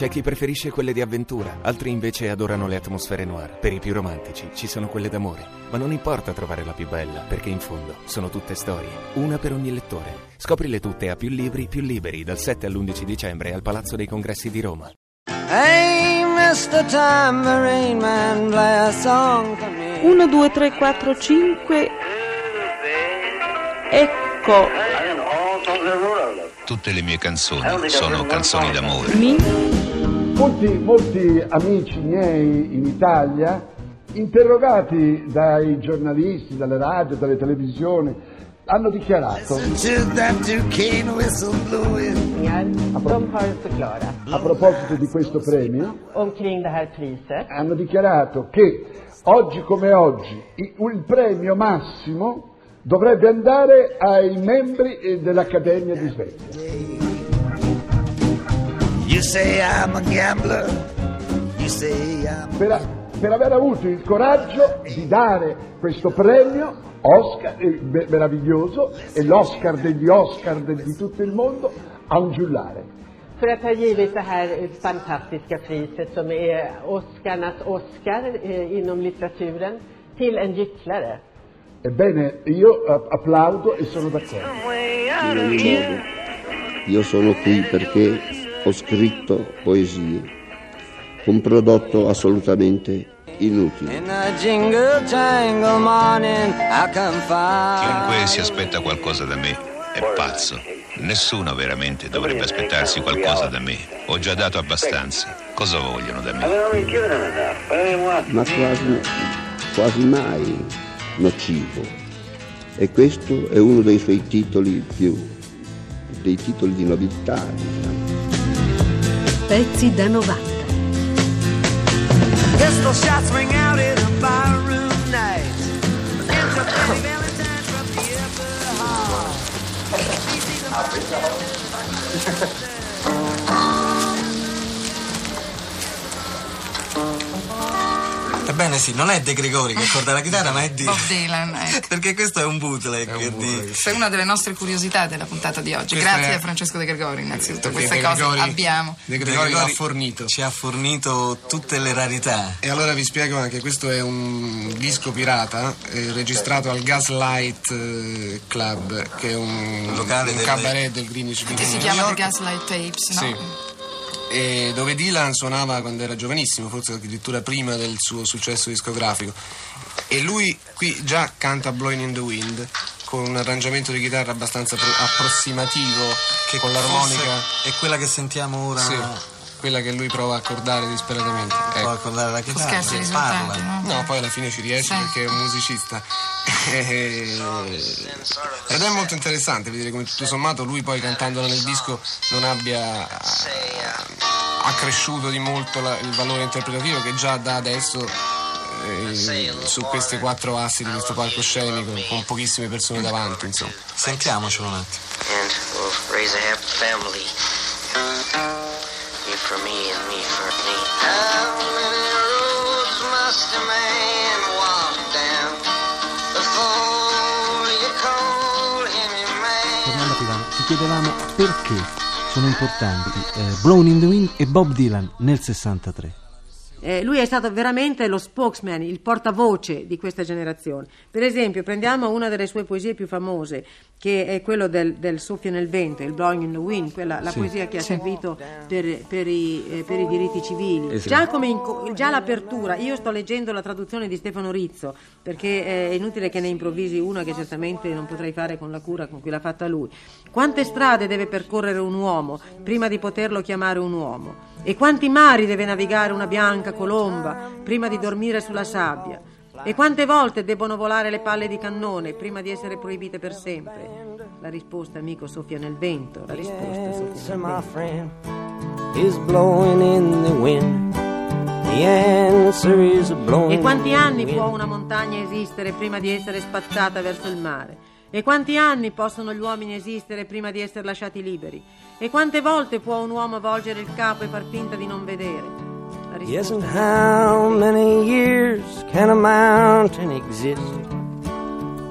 C'è chi preferisce quelle di avventura, altri invece adorano le atmosfere noir. Per i più romantici ci sono quelle d'amore, ma non importa trovare la più bella, perché in fondo sono tutte storie, una per ogni lettore. Scoprile tutte a Più Libri, Più Liberi, dal 7 all'11 dicembre al Palazzo dei Congressi di Roma. Hey, Mr. Tambourine Man, play a song for me. 1, 2, 3, 4, 5. Ecco. Tutte le mie canzoni sono canzoni d'amore. Molti amici miei in Italia, interrogati dai giornalisti, dalle radio, dalle televisioni, hanno dichiarato: a proposito di questo premio, hanno dichiarato che oggi come oggi il premio massimo dovrebbe andare ai membri dell'Accademia di Svezia. Per aver avuto il coraggio di dare questo premio Oscar meraviglioso, e l'Oscar degli Oscar di tutto il mondo, a un giullare. För att ha givit det här fantastiska priset som är Oscarnas Oscar inom litteraturen till en gycklare. Ebbene, io applaudo e sono d'accordo. Io sono qui perché ho scritto poesie, un prodotto assolutamente inutile. Chiunque si aspetta qualcosa da me è pazzo. Nessuno veramente dovrebbe aspettarsi qualcosa da me. Ho già dato abbastanza. Cosa vogliono da me? Ma quasi mai nocivo. E questo è uno dei suoi titoli dei titoli di nobiltà, diciamo. Pezzi da 90. Ebbene sì, non è De Gregori che accorda la chitarra, ma è di Bob Dylan, ecco. Perché questo è un bootleg. È una delle nostre curiosità della puntata di oggi. Questa grazie a Francesco De Gregori innanzitutto, queste cose abbiamo. De Gregori ci ha fornito tutte le rarità. E allora vi spiego anche, questo è un disco pirata registrato al Gaslight Club, che è un locale un cabaret del Greenwich Village. Si chiama The Gaslight Tapes, no? Sì. E dove Dylan suonava quando era giovanissimo, forse addirittura prima del suo successo discografico, e lui qui già canta Blowing in the Wind con un arrangiamento di chitarra abbastanza approssimativo, che con l'armonica è quella che sentiamo ora, sì, quella che lui prova a accordare disperatamente, prova a accordare la chitarra, parla, no, poi alla fine ci riesce, sì, perché è un musicista. Ed è molto interessante vedere come tutto sommato lui poi, cantandola nel disco, non abbia accresciuto di molto il valore interpretativo che già da adesso su questi quattro assi di questo palcoscenico con pochissime persone davanti, insomma. Sentiamocelo un attimo. And we'll raise a happy family. You for me and me for me. How many roads must a man walk down before you call him your man? Tornando a Piran, ti chiedevamo perché sono importanti Blown in the Wind e Bob Dylan nel 63. Lui è stato veramente lo spokesman, il portavoce di questa generazione. Per esempio, prendiamo una delle sue poesie più famose, che è quello del soffio nel vento, il Blowing in the Wind, la poesia che ha servito per i diritti civili. Già, già l'apertura, io sto leggendo la traduzione di Stefano Rizzo, perché è inutile che ne improvvisi una che certamente non potrei fare con la cura con cui l'ha fatta lui. Quante strade deve percorrere un uomo prima di poterlo chiamare un uomo? E quanti mari deve navigare una bianca colomba prima di dormire sulla sabbia? E quante volte debbono volare le palle di cannone prima di essere proibite per sempre? La risposta, amico, soffia nel vento. La risposta, soffia nel vento. E quanti anni può una montagna esistere prima di essere spazzata verso il mare? E quanti anni possono gli uomini esistere prima di essere lasciati liberi? E quante volte può un uomo volgere il capo e far finta di non vedere? Yes, and how many years can a mountain exist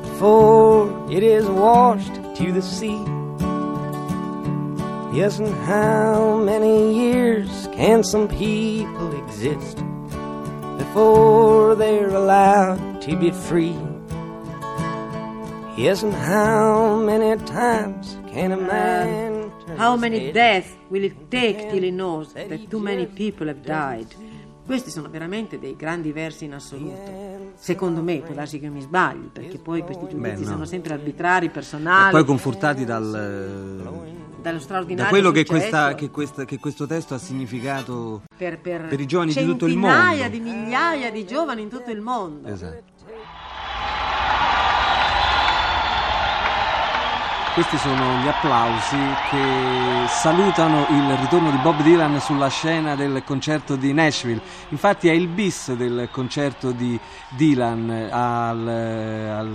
before it is washed to the sea? Yes, and how many years handsome people exist before they're allowed to be free. Yes, and how many times can a man... How many deaths will it take till he knows that too many people have died? Questi sono veramente dei grandi versi in assoluto. Secondo me, può darsi che io mi sbagli, perché poi questi giudizi sono sempre arbitrari, personali. E poi confortati dallo straordinario da quello che questo testo ha significato per i giovani di tutto il mondo. Centinaia di migliaia di giovani in tutto il mondo. Esatto. Questi sono gli applausi che salutano il ritorno di Bob Dylan sulla scena del concerto di Nashville. Infatti è il bis del concerto di Dylan alla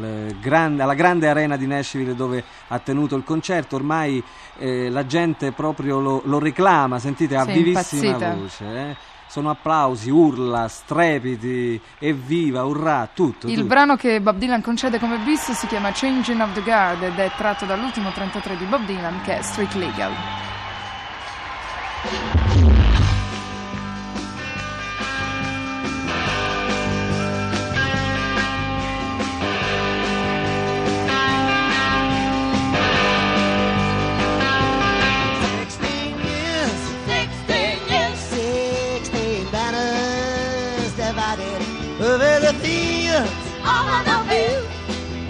grande arena di Nashville dove ha tenuto il concerto. Ormai la gente proprio lo reclama, sentite, a vivissima voce. Sono applausi, urla, strepiti, evviva, urrà, tutto. Il brano che Bob Dylan concede come bis si chiama Changing of the Guards ed è tratto dall'ultimo 33 di Bob Dylan, che è Street Legal. Over the fields, all on the fields,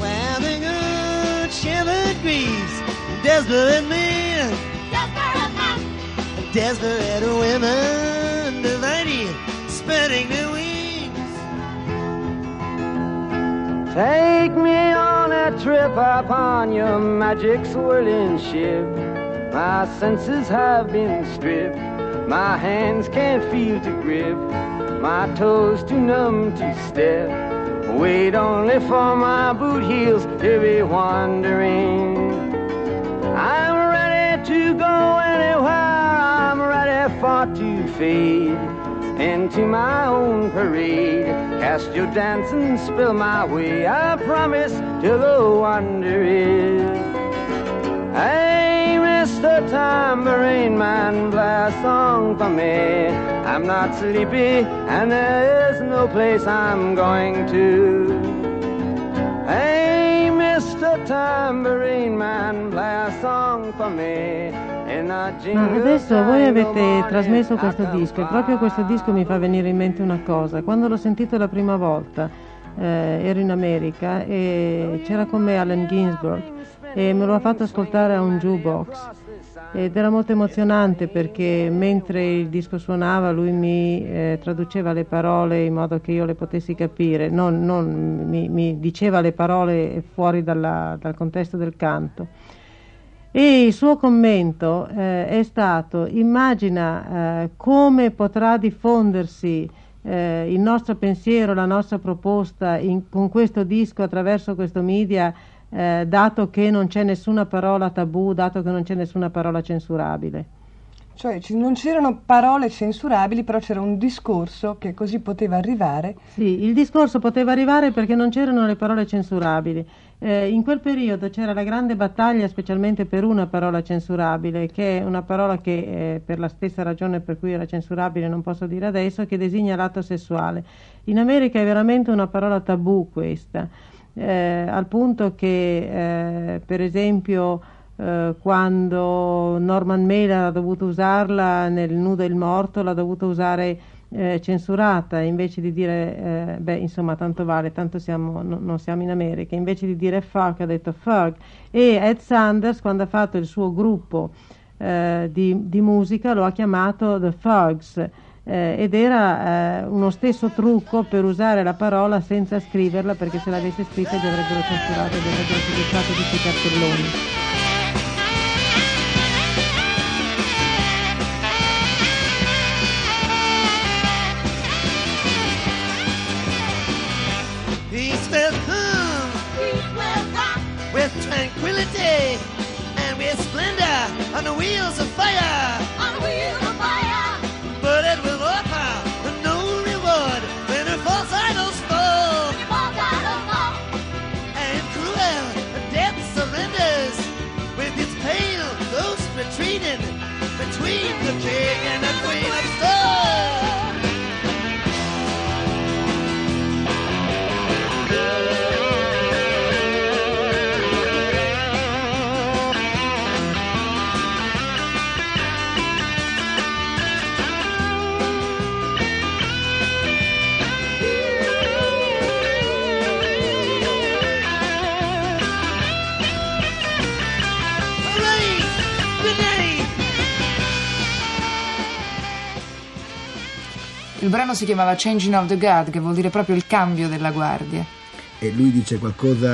where the good shepherd grieves, desperate men, desperate men, desperate women, divided, spreading their wings. Take me on a trip upon your magic swirling ship. My senses have been stripped, my hands can't feel to grip, my toes too numb to step. Wait only for my boot heels to be wandering. I'm ready to go anywhere, I'm ready for to fade into my own parade. Cast your dance and spill my way, I promise till the wonder is. Hey, Mr. Tambourine Man, play a song for me. I'm not sleepy and there is no place I'm going to. Hey, Mr. Tambourine Man, play a song for me. Ma adesso voi avete trasmesso questo disco e proprio questo disco mi fa venire in mente una cosa. Quando l'ho sentito la prima volta ero in America e c'era con me Allen Ginsberg e me lo ha fatto ascoltare a un jukebox. Ed era molto emozionante perché mentre il disco suonava lui mi traduceva le parole in modo che io le potessi capire, non mi diceva le parole fuori dal contesto del canto. E il suo commento è stato: immagina come potrà diffondersi il nostro pensiero, la nostra proposta con questo disco attraverso questo media. Dato che non c'è nessuna parola tabù, dato che non c'è nessuna parola censurabile. Cioè non c'erano parole censurabili, però c'era un discorso che così poteva arrivare. Sì, il discorso poteva arrivare perché non c'erano le parole censurabili. In quel periodo c'era la grande battaglia specialmente per una parola censurabile, che è una parola che per la stessa ragione per cui era censurabile non posso dire adesso, che designa l'atto sessuale. In America è veramente una parola tabù questa. Al punto che per esempio quando Norman Mailer ha dovuto usarla nel Nudo e il morto l'ha dovuta usare censurata invece di dire tanto vale, tanto non siamo in America, invece di dire fuck ha detto fuck. E Ed Sanders quando ha fatto il suo gruppo di musica lo ha chiamato The Fugs. Ed era uno stesso trucco per usare la parola senza scriverla, perché se l'avesse scritta gli avrebbero censurato, gli avrebbero utilizzato tutti i cartelloni. Peace will come with tranquility and with splendor on the wheels of fire. Between the king and the queen of Il brano si chiamava Changing of the Guard, che vuol dire proprio il cambio della guardia. E lui dice qualcosa,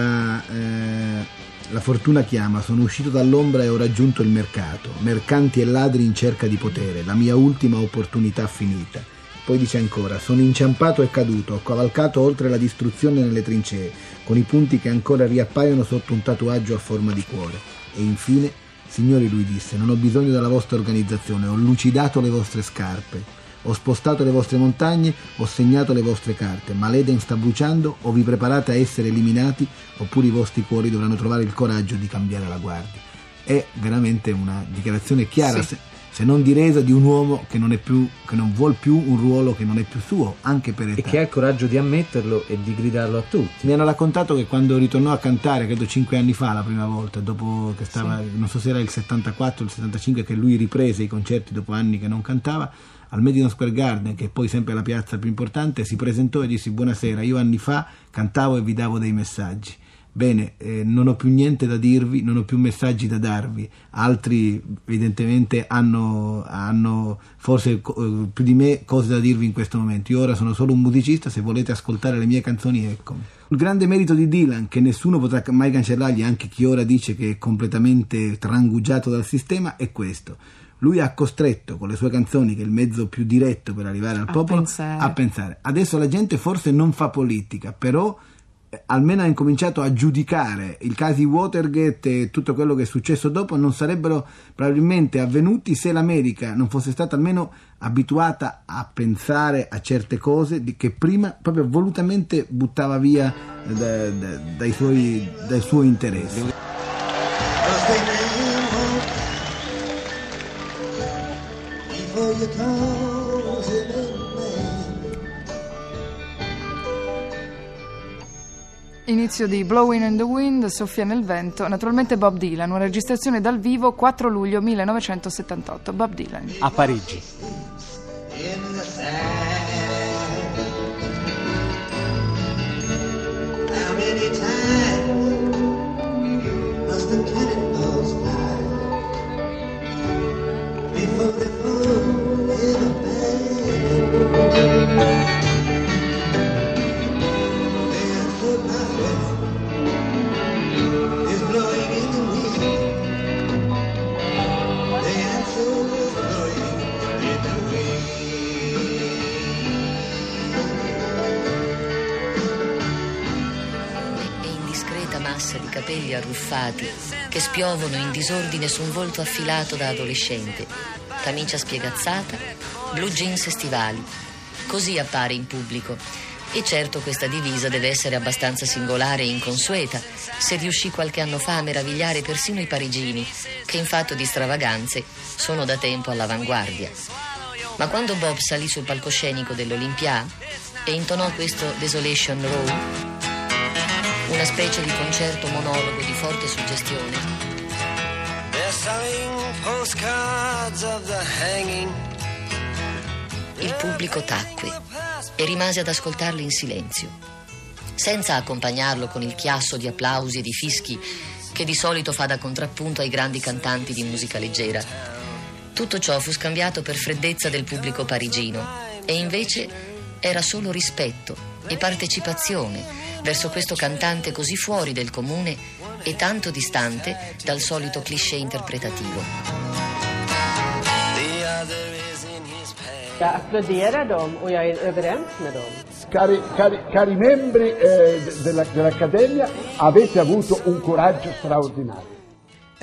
la fortuna chiama, sono uscito dall'ombra e ho raggiunto il mercato, mercanti e ladri in cerca di potere, la mia ultima opportunità finita. Poi dice ancora, sono inciampato e caduto, ho cavalcato oltre la distruzione nelle trincee, con i punti che ancora riappaiono sotto un tatuaggio a forma di cuore. E infine, signori, lui disse, non ho bisogno della vostra organizzazione, ho lucidato le vostre scarpe. Ho spostato le vostre montagne, ho segnato le vostre carte, ma l'Eden sta bruciando, o vi preparate a essere eliminati, oppure i vostri cuori dovranno trovare il coraggio di cambiare la guardia. È veramente una dichiarazione chiara, sì, se non di resa, di un uomo che non è più, che non vuol più un ruolo che non è più suo, anche per età. E che ha il coraggio di ammetterlo e di gridarlo a tutti. Mi hanno raccontato che quando ritornò a cantare, credo 5 anni fa la prima volta, dopo che stava, sì, non so se era il 74 o il 75, che lui riprese i concerti dopo anni che non cantava, al Madison Square Garden, che è poi sempre la piazza più importante, si presentò e disse: buonasera, io anni fa cantavo e vi davo dei messaggi. Bene, non ho più niente da dirvi, non ho più messaggi da darvi. Altri evidentemente hanno forse più di me cose da dirvi in questo momento. Io ora sono solo un musicista, se volete ascoltare le mie canzoni, eccomi. Il grande merito di Dylan, che nessuno potrà mai cancellargli, anche chi ora dice che è completamente trangugiato dal sistema, è questo. Lui ha costretto con le sue canzoni, che è il mezzo più diretto per arrivare al popolo, a pensare. Adesso la gente forse non fa politica, però almeno ha incominciato a giudicare. I casi Watergate e tutto quello che è successo dopo non sarebbero probabilmente avvenuti se l'America non fosse stata almeno abituata a pensare a certe cose che prima proprio volutamente buttava via dai suoi interessi. You call him a man. Inizio di Blowing in the Wind, soffia nel vento, naturalmente Bob Dylan, una registrazione dal vivo 4 luglio 1978, Bob Dylan. A Parigi. Capelli arruffati che spiovono in disordine su un volto affilato da adolescente, camicia spiegazzata, blue jeans e stivali. Così appare in pubblico. E certo questa divisa deve essere abbastanza singolare e inconsueta, se riuscì qualche anno fa a meravigliare persino i parigini, che in fatto di stravaganze sono da tempo all'avanguardia. Ma quando Bob salì sul palcoscenico dell'Olympia e intonò questo Desolation Row, una specie di concerto monologo di forte suggestione. Il pubblico tacque e rimase ad ascoltarlo in silenzio, senza accompagnarlo con il chiasso di applausi e di fischi che di solito fa da contrappunto ai grandi cantanti di musica leggera. Tutto ciò fu scambiato per freddezza del pubblico parigino e invece era solo rispetto e partecipazione verso questo cantante così fuori del comune e tanto distante dal solito cliché interpretativo. Cari membri dell'Accademia, avete avuto un coraggio straordinario.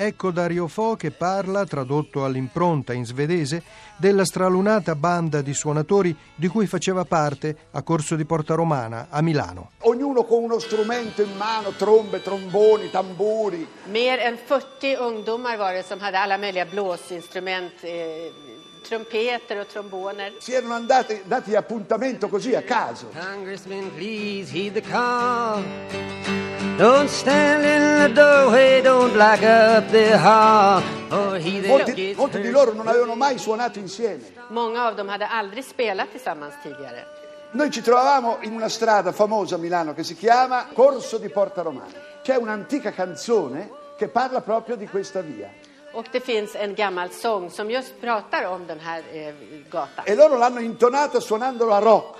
Ecco Dario Fo che parla, tradotto all'impronta in svedese, della stralunata banda di suonatori di cui faceva parte a Corso di Porta Romana, a Milano. Ognuno con uno strumento in mano, trombe, tromboni, tamburi. Mer än 40 ungdomar var det som hade alla möjliga blåsinstrument, trompeter och tromboner. Si erano dati appuntamento così a caso. Congressman, please heed the call. Don't stand in the doorway, don't block up the hall. Molti di loro non avevano mai suonato insieme. Många av dem hade aldrig spelat tillsammans tidigare. Noi ci trovavamo in una strada famosa a Milano che si chiama Corso di Porta Romana. C'è un'antica canzone che parla proprio di questa via. Och det finns en gammal sång som just pratar om den här gatan. E loro l'hanno intonata suonando la rock.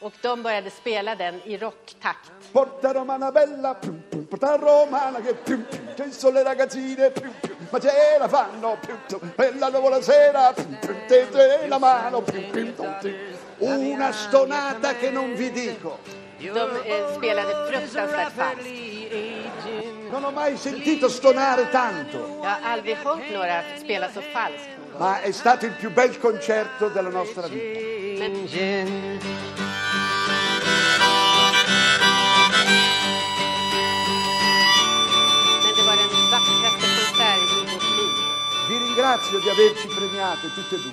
Och de började spela den i rocktakt. Porta Romana bella, pum, pum, Porta Romana che pum, pum, ci sono le ragazzine, pum, pum, ma ce la fanno, pum, pum, bellano buonasera, pum, pum, te la mano, pum, pum, pum. Una stonata che non vi dico. De spelade fruktansvärt falskt. Non ho mai sentito stonare tanto. Ma è stato il più bel concerto della nostra vita. Vi ringrazio di averci premiate tutte e due.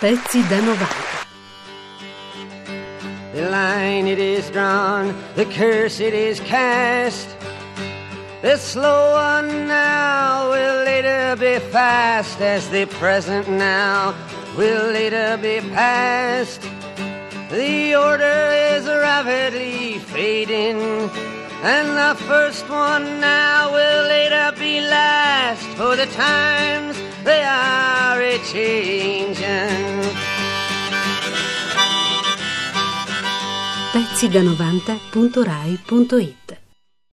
Pezzi da 90. The line it is drawn, the curse it is cast. The slow one now will later be fast, as the present now will later be past. The order is rapidly fading, and the first one now will later be last, for the times they are a-changing. Pezzi da 90.rai.it